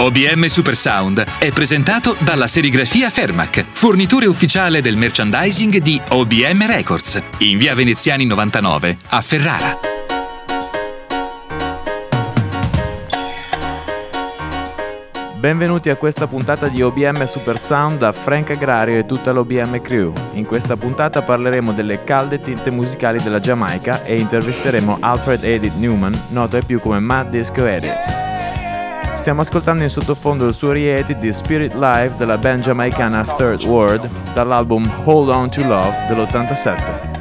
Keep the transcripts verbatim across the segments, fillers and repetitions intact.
O B M Super Sound è presentato dalla serigrafia Fermac, fornitore ufficiale del merchandising di O B M Records, in via Veneziani novantanove a Ferrara. Benvenuti a questa puntata di O B M Super Sound da Frank Agrario e tutta l'O B M Crew. In questa puntata parleremo delle calde tinte musicali della Giamaica e intervisteremo Alfred Edith Newman, noto ai più come Mad Disco Edits. Stiamo ascoltando in sottofondo il suo re-edit di Spirit Live della band giamaicana Third World dall'album Hold On to Love dell'ottantasette.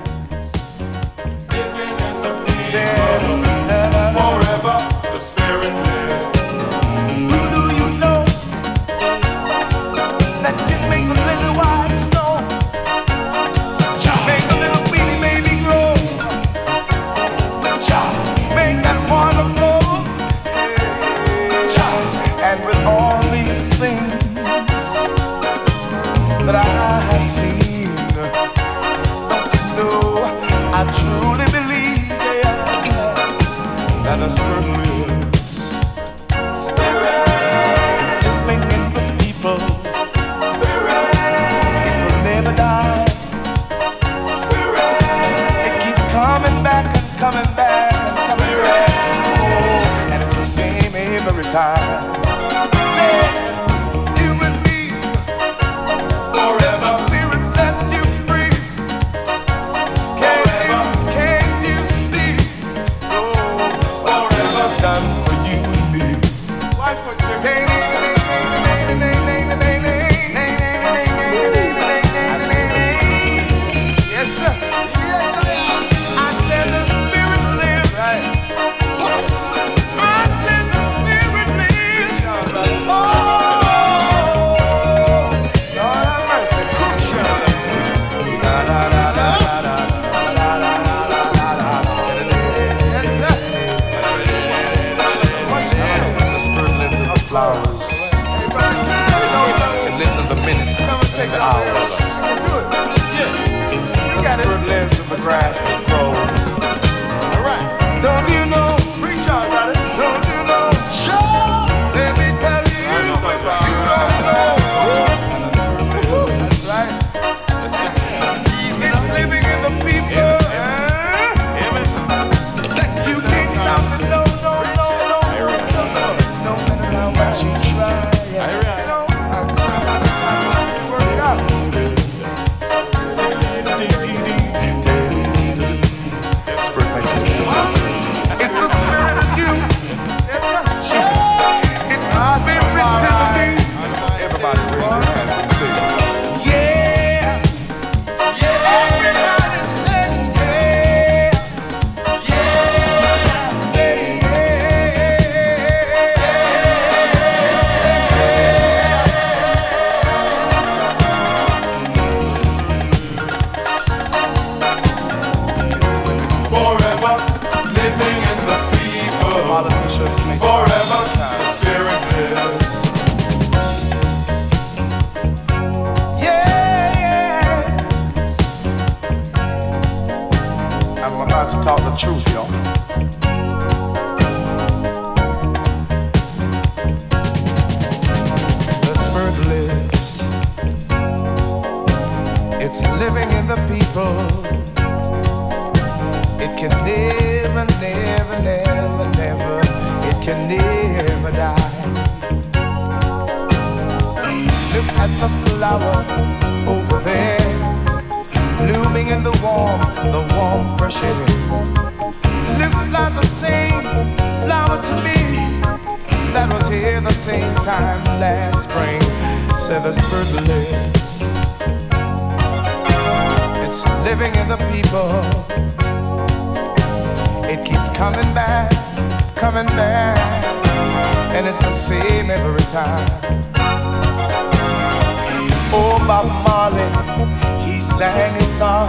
sang his song,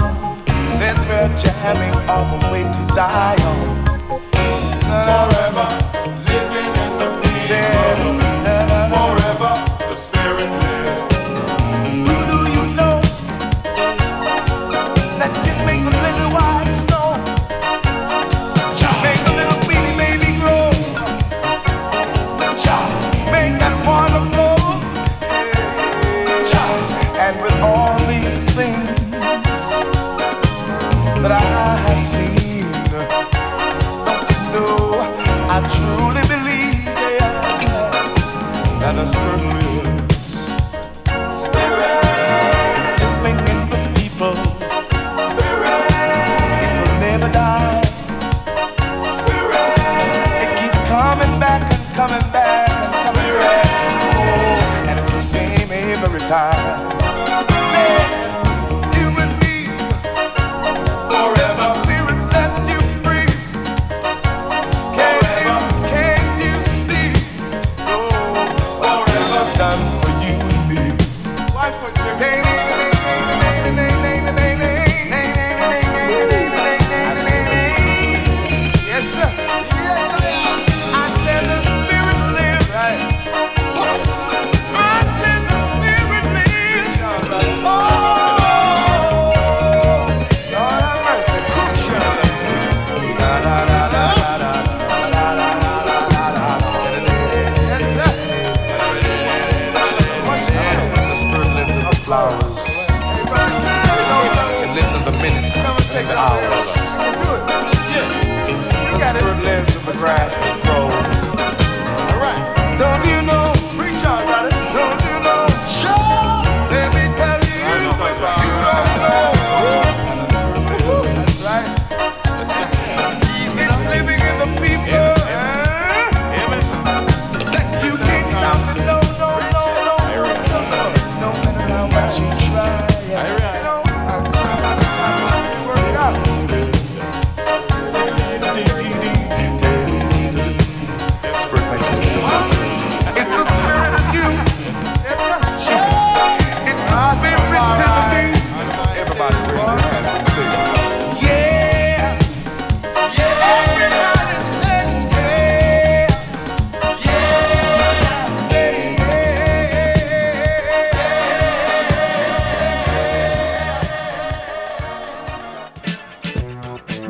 since we're jamming all the way to Zion. Forever, living in the beat. Forever, the spirit lives. Who do you know that can make the little white snow, make the little baby baby grow, make that water flow? And with all these things that I have seen, don't you know I truly believe, yeah, that a spirit lives. Spirit is living in the people. Spirit, it will never die. Spirit, it keeps coming back and coming back and coming back. Oh, and it's the same every time.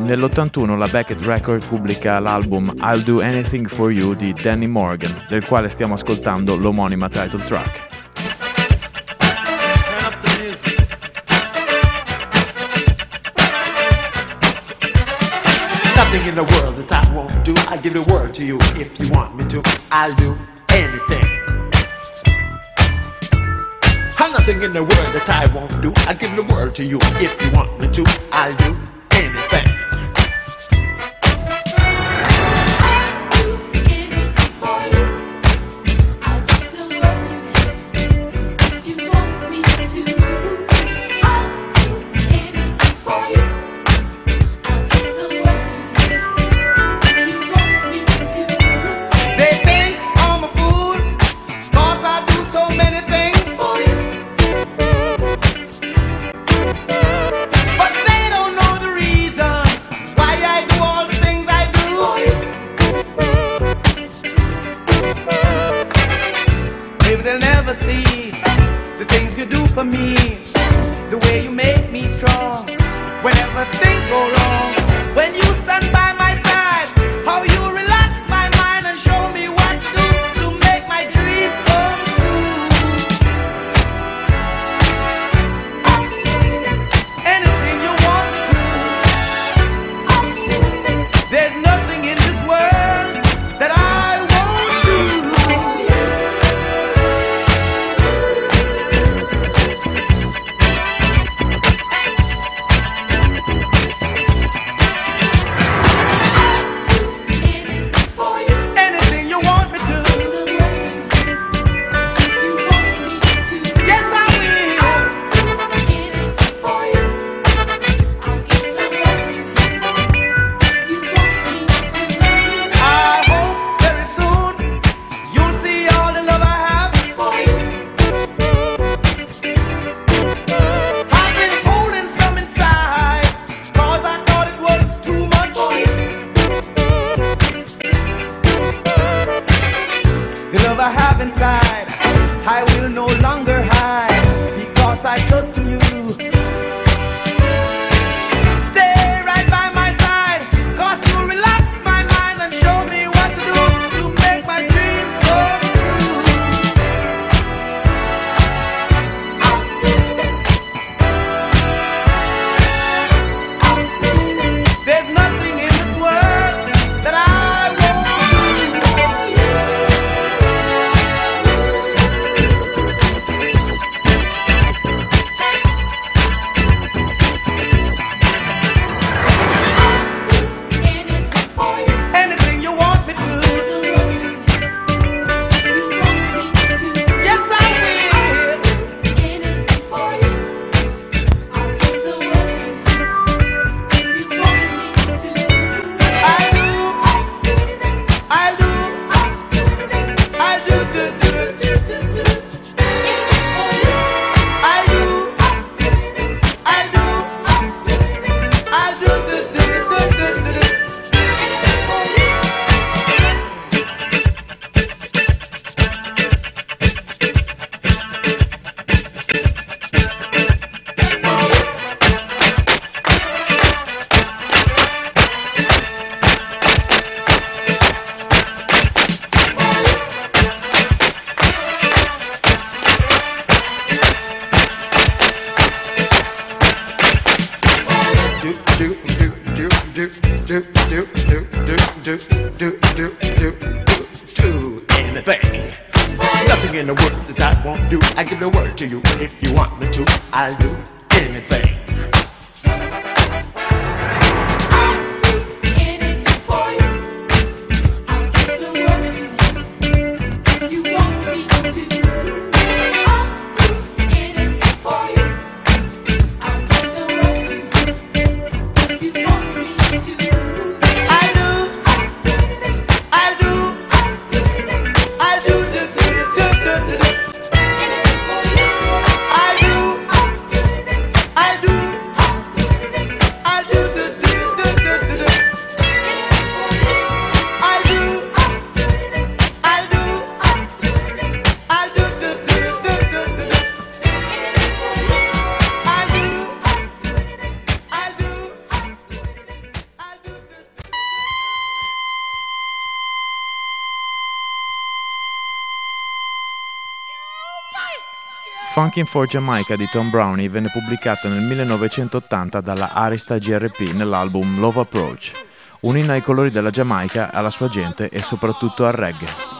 Nell'ottantuno la Beckett Record pubblica l'album I'll Do Anything For You di Danny Morgan, del quale stiamo ascoltando l'omonima title track. Nothing in the world that I won't do. I'll give the world to you if you want me to. I'll do anything. Nothing in the world that I won't do. I'll give the world to you if you want me to. I'll do anything. do anything. Nothing in the world that I won't do. I give the word to you if you want me to. I'll do anything. Funkin' for Jamaica di Tom Browne venne pubblicato nel millenovecentottanta dalla Arista G R P nell'album Love Approach, un'inno ai colori della Giamaica, alla sua gente e soprattutto al reggae.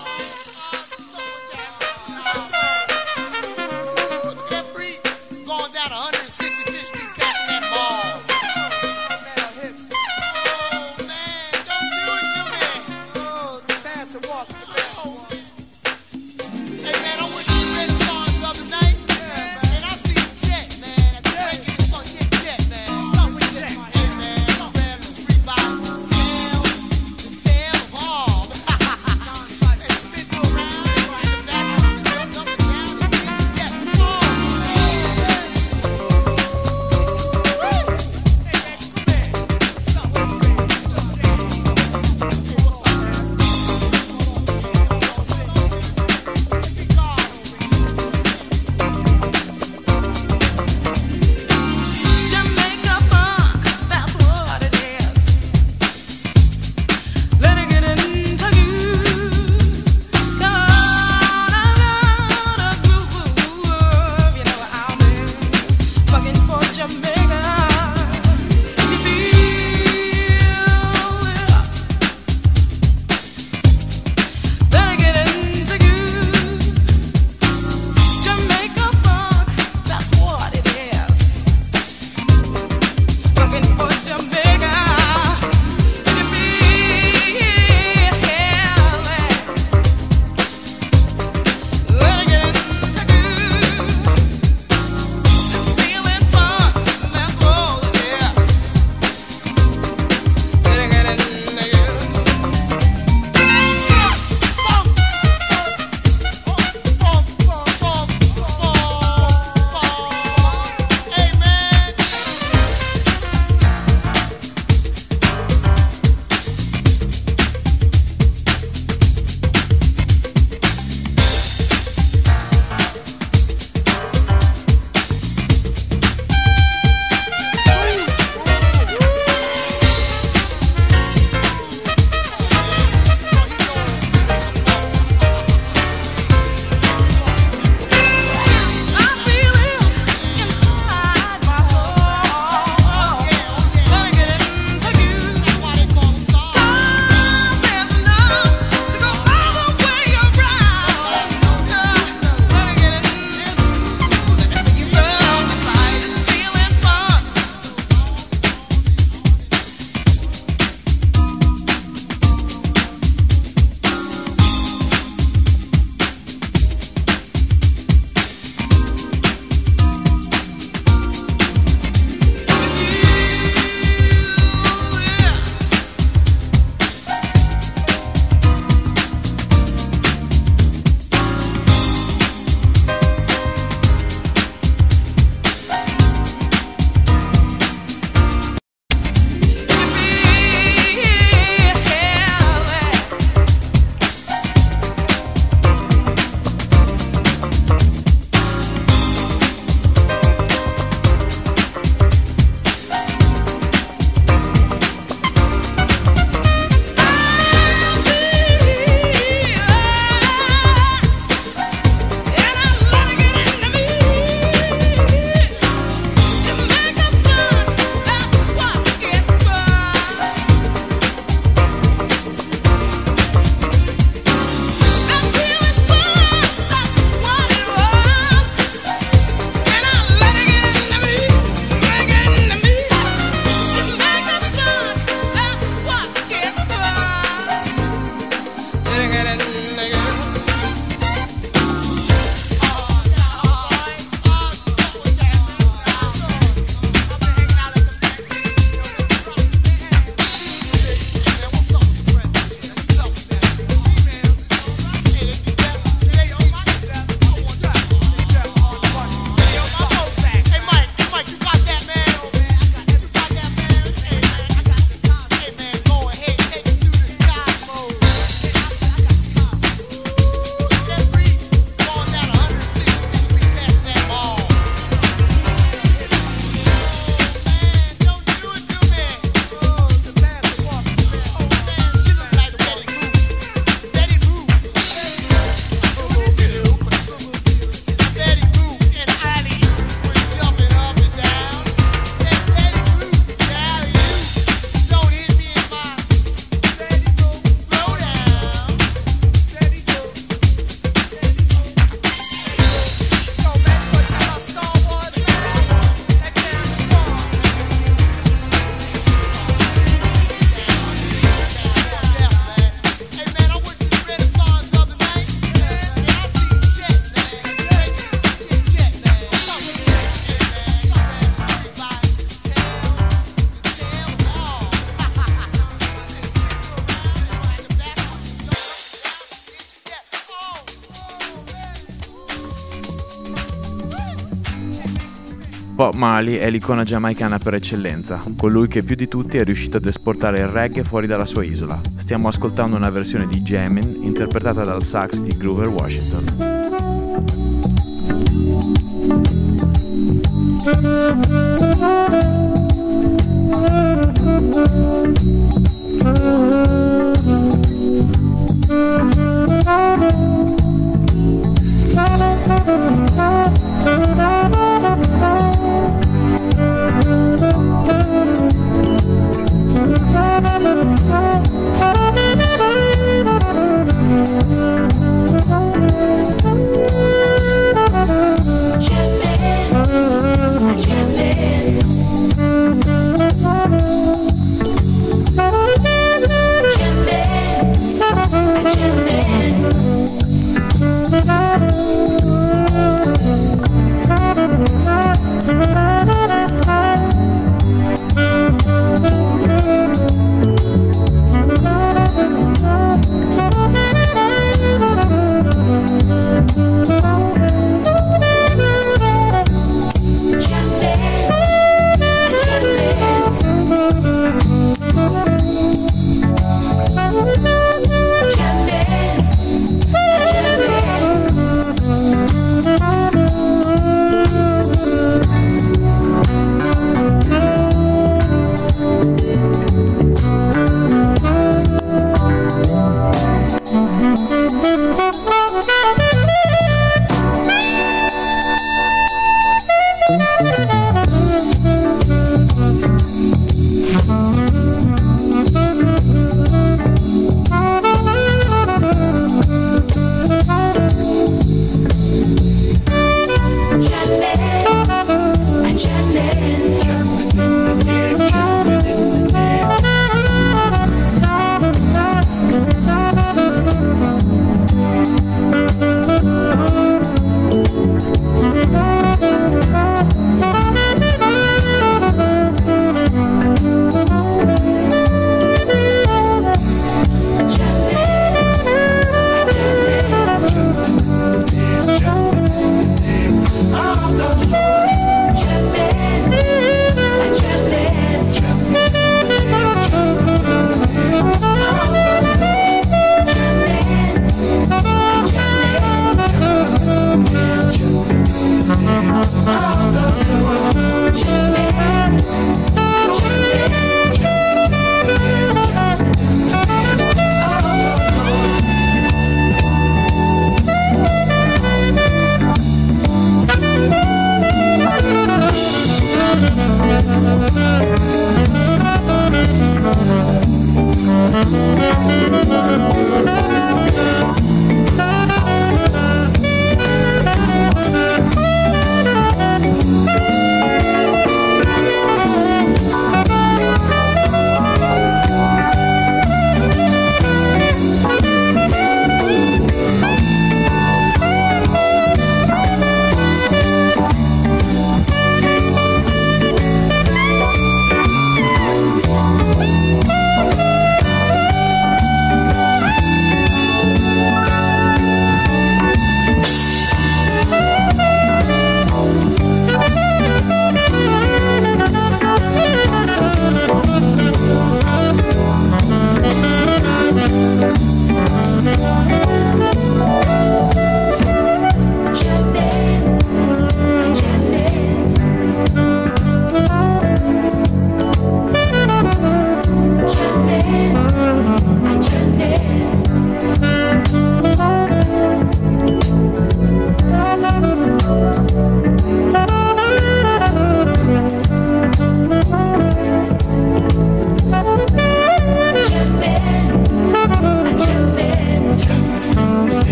Bob Marley è l'icona giamaicana per eccellenza, colui che più di tutti è riuscito ad esportare il reggae fuori dalla sua isola. Stiamo ascoltando una versione di Jammin' interpretata dal sax di Grover Washington.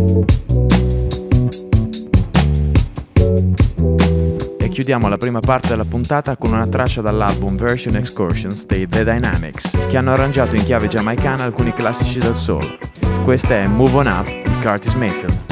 Thank you. chiudiamo la prima parte della puntata con una traccia dall'album Version Excursions dei The Dynamics, che hanno arrangiato in chiave giamaicana alcuni classici del soul. Questa è Move On Up di Curtis Mayfield.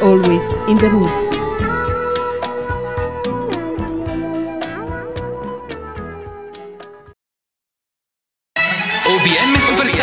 Always in the mood. O B M Super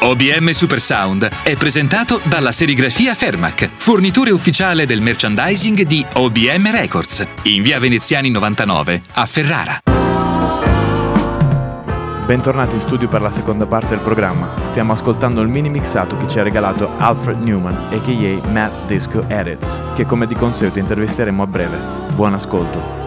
O B M Super Sound è presentato dalla serigrafia Fermac, fornitore ufficiale del merchandising di O B M Records, in via Veneziani novantanove a Ferrara. Bentornati in studio per la seconda parte del programma. Stiamo ascoltando il mini mixato che ci ha regalato Alfred Newman, a k a. Mad Disco Edits, che come di consueto intervisteremo a breve. Buon ascolto.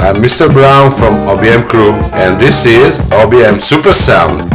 I'm Mister Browne from O B M Crew, and this is O B M Super Sound.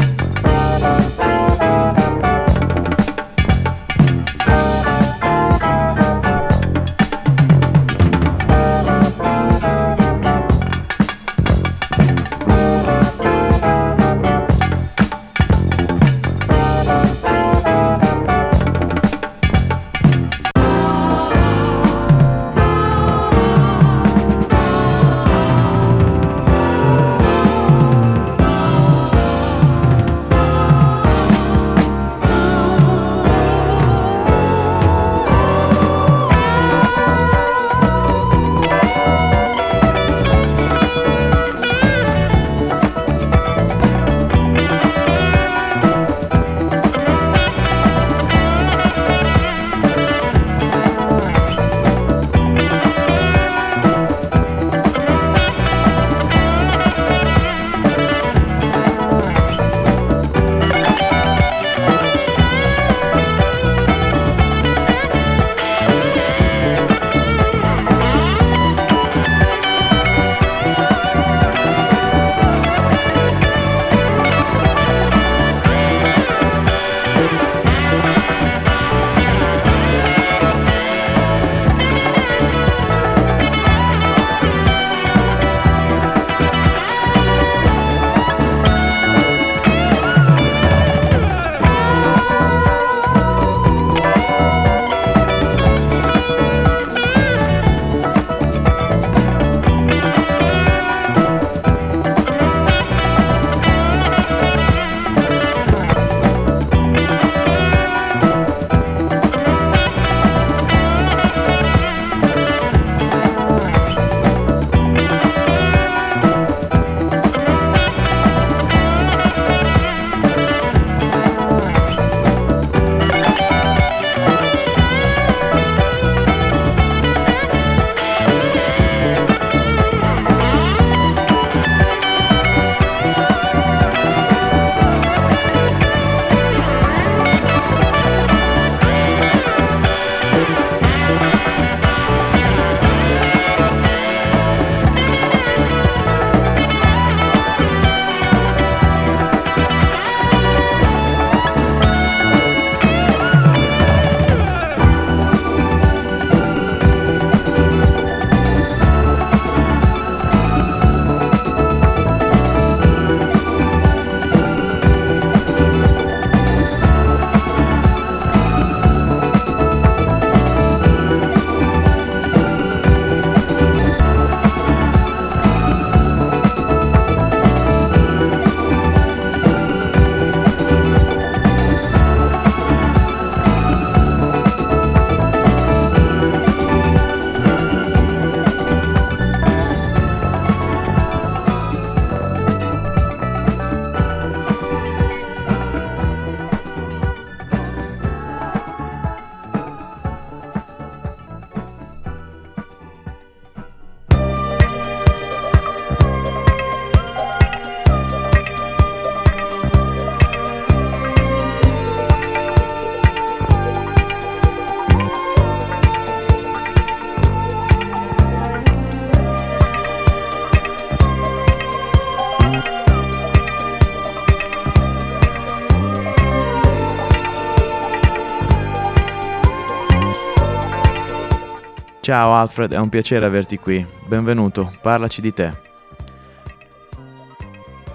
Ciao Alfred, è un piacere averti qui. Benvenuto, parlaci di te.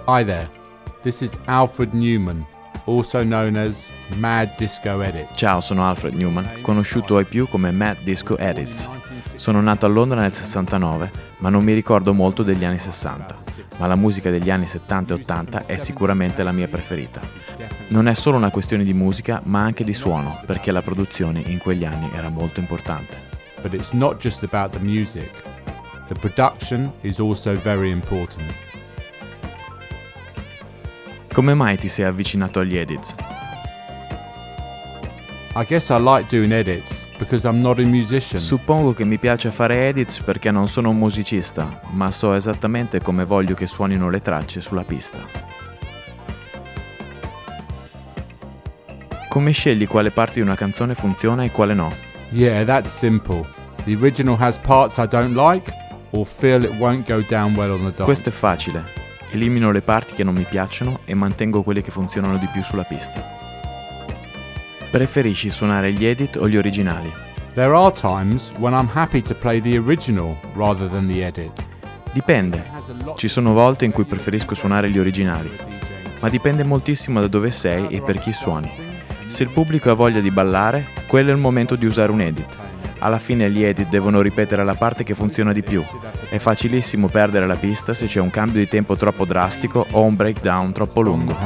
Hi there, this is Alfred Newman, also known as Mad Disco Edits. Ciao, sono Alfred Newman, conosciuto ai più come Mad Disco Edits. Sono nato a Londra nel sessantanove, ma non mi ricordo molto degli anni sessanta, ma la musica degli anni settanta e ottanta è sicuramente la mia preferita. Non è solo una questione di musica, ma anche di suono, perché la produzione in quegli anni era molto importante. But it's not just about the music. The production is also very important. Come mai ti sei avvicinato agli edits? I guess I like doing edits because I'm not a musician. Suppongo che mi piace fare edits perché non sono un musicista, ma so esattamente come voglio che suonino le tracce sulla pista. Come scegli quale parte di una canzone funziona e quale no? Yeah, that's simple. The original has parts I don't like or feel it won't go down well on the dance. Questo è facile. Elimino le parti che non mi piacciono e mantengo quelle che funzionano di più sulla pista. Preferisci suonare gli edit o gli originali? There are times when I'm happy to play the original rather than the edit. Dipende. Ci sono volte in cui preferisco suonare gli originali, ma dipende moltissimo da dove sei e per chi suoni. Se il pubblico ha voglia di ballare, quello è il momento di usare un edit. Alla fine gli edit devono ripetere la parte che funziona di più. È facilissimo perdere la pista se c'è un cambio di tempo troppo drastico o un breakdown troppo lungo.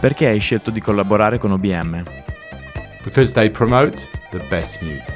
Perché hai scelto di collaborare con O B M? Because they promote the best music.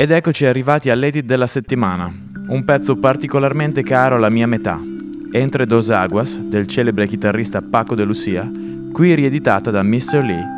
Ed eccoci arrivati all'edit della settimana, un pezzo particolarmente caro alla mia metà, Entre Dos Aguas del celebre chitarrista Paco De Lucia, qui rieditata da mister Lee.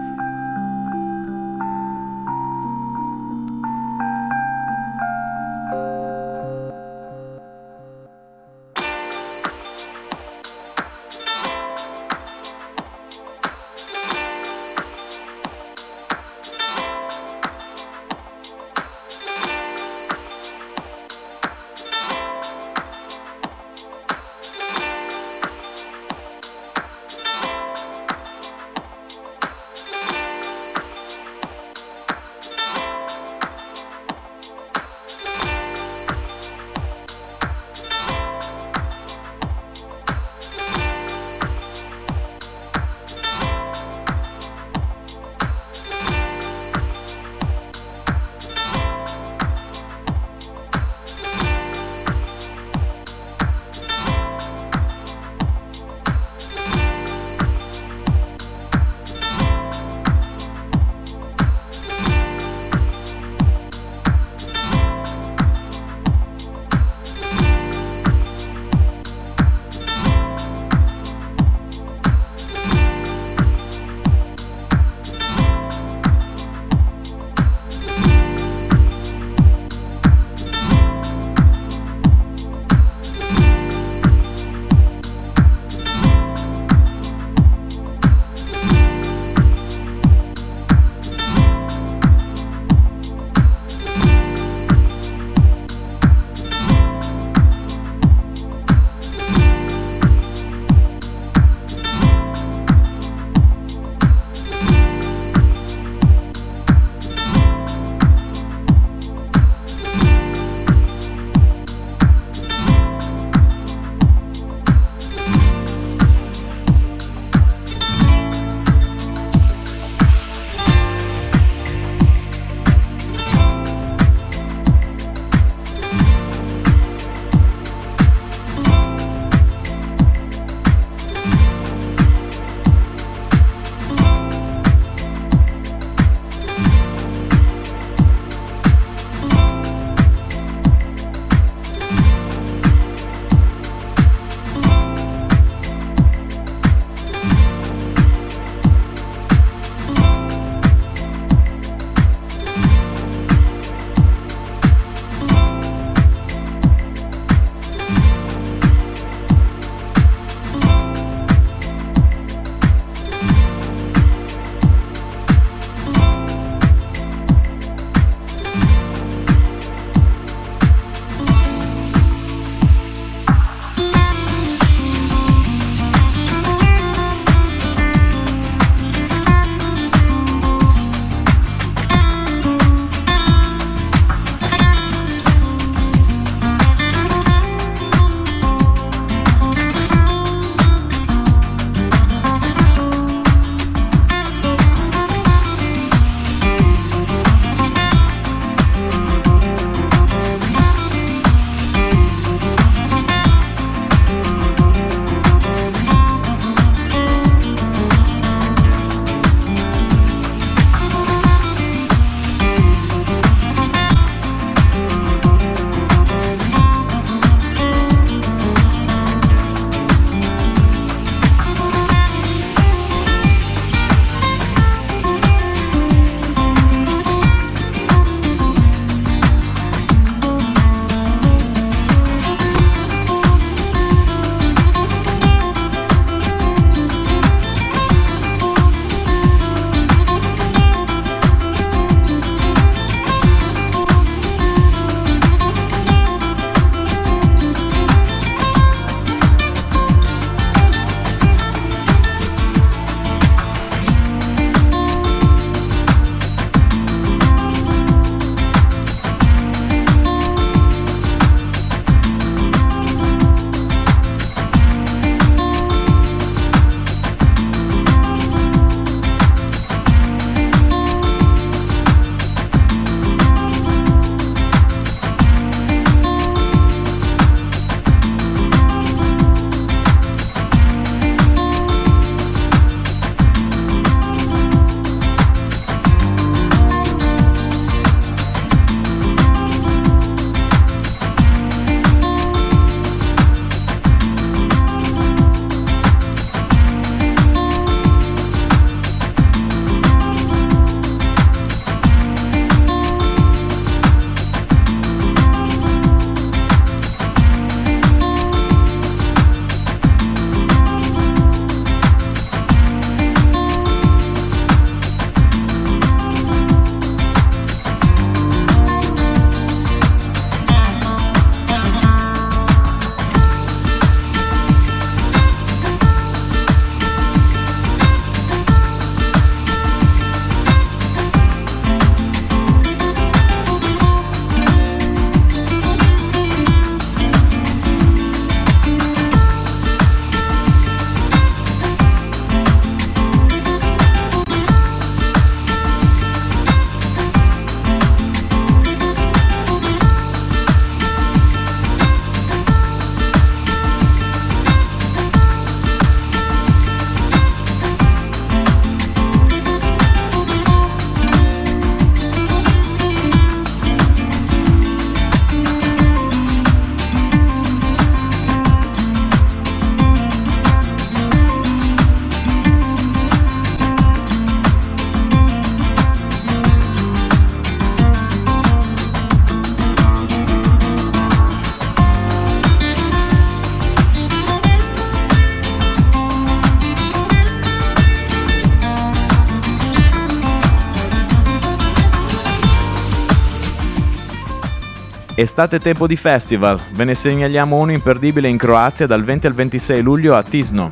Estate Tempo di Festival, ve ne segnaliamo uno imperdibile in Croazia dal venti al ventisei luglio a Tisno.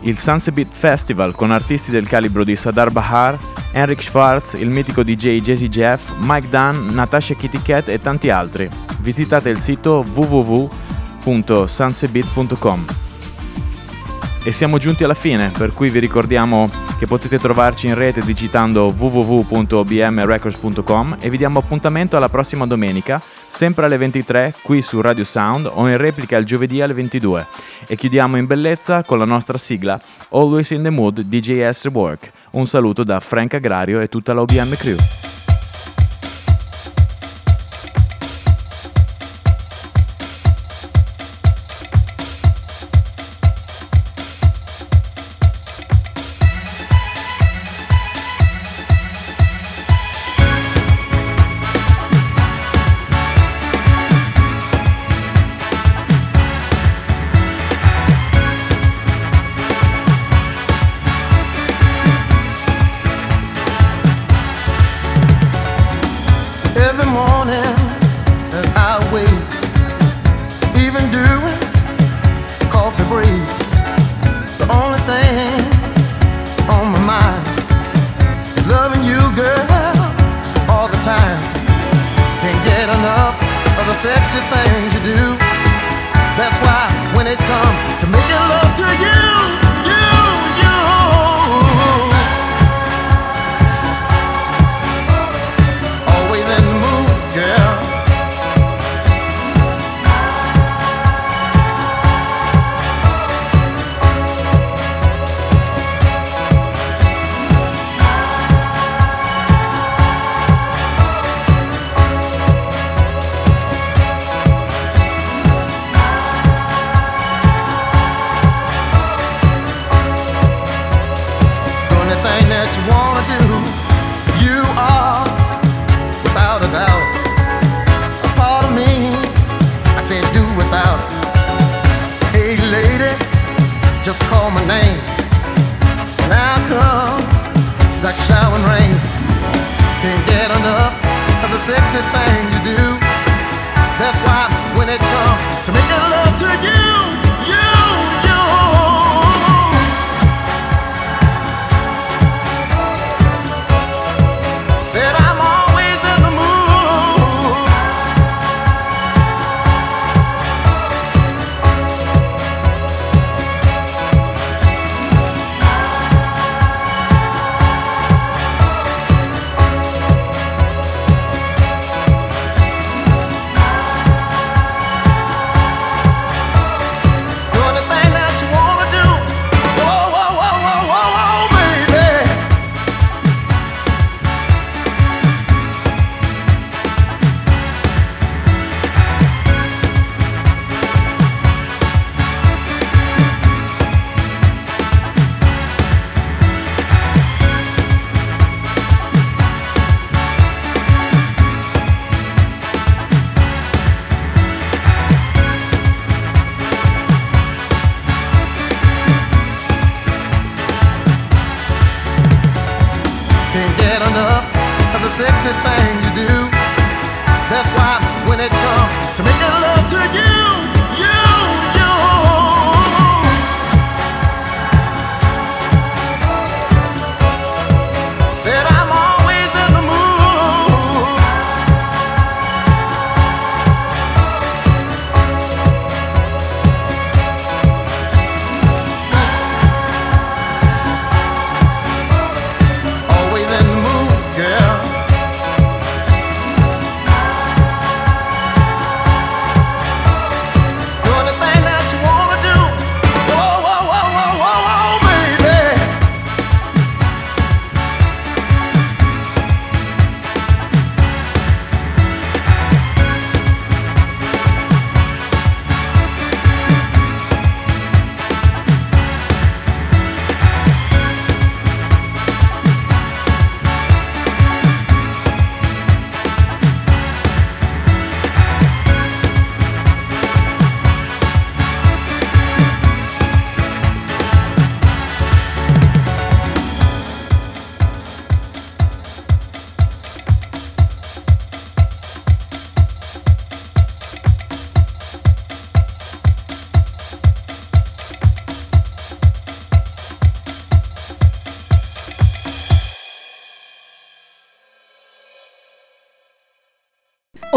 Il Sunset Beat Festival con artisti del calibro di Sadar Bahar, Henrik Schwarz, il mitico D J Jazzy Jeff, Mike Dunn, Natasha Kitty Cat e tanti altri. Visitate il sito w w w punto sunset beat punto com. E siamo giunti alla fine, per cui vi ricordiamo che potete trovarci in rete digitando w w w punto o b m records punto com e vi diamo appuntamento alla prossima domenica, sempre alle ventitré, qui su Radio Sound o in replica il giovedì alle ventidue. E chiudiamo in bellezza con la nostra sigla Always in the Mood D J S Rework. Un saluto da Frank Agrario e tutta la O B M Crew.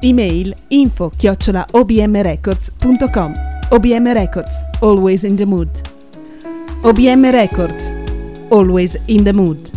Email info chiocciola o b m records punto com. O B M Records, always in the mood. O B M Records, always in the mood.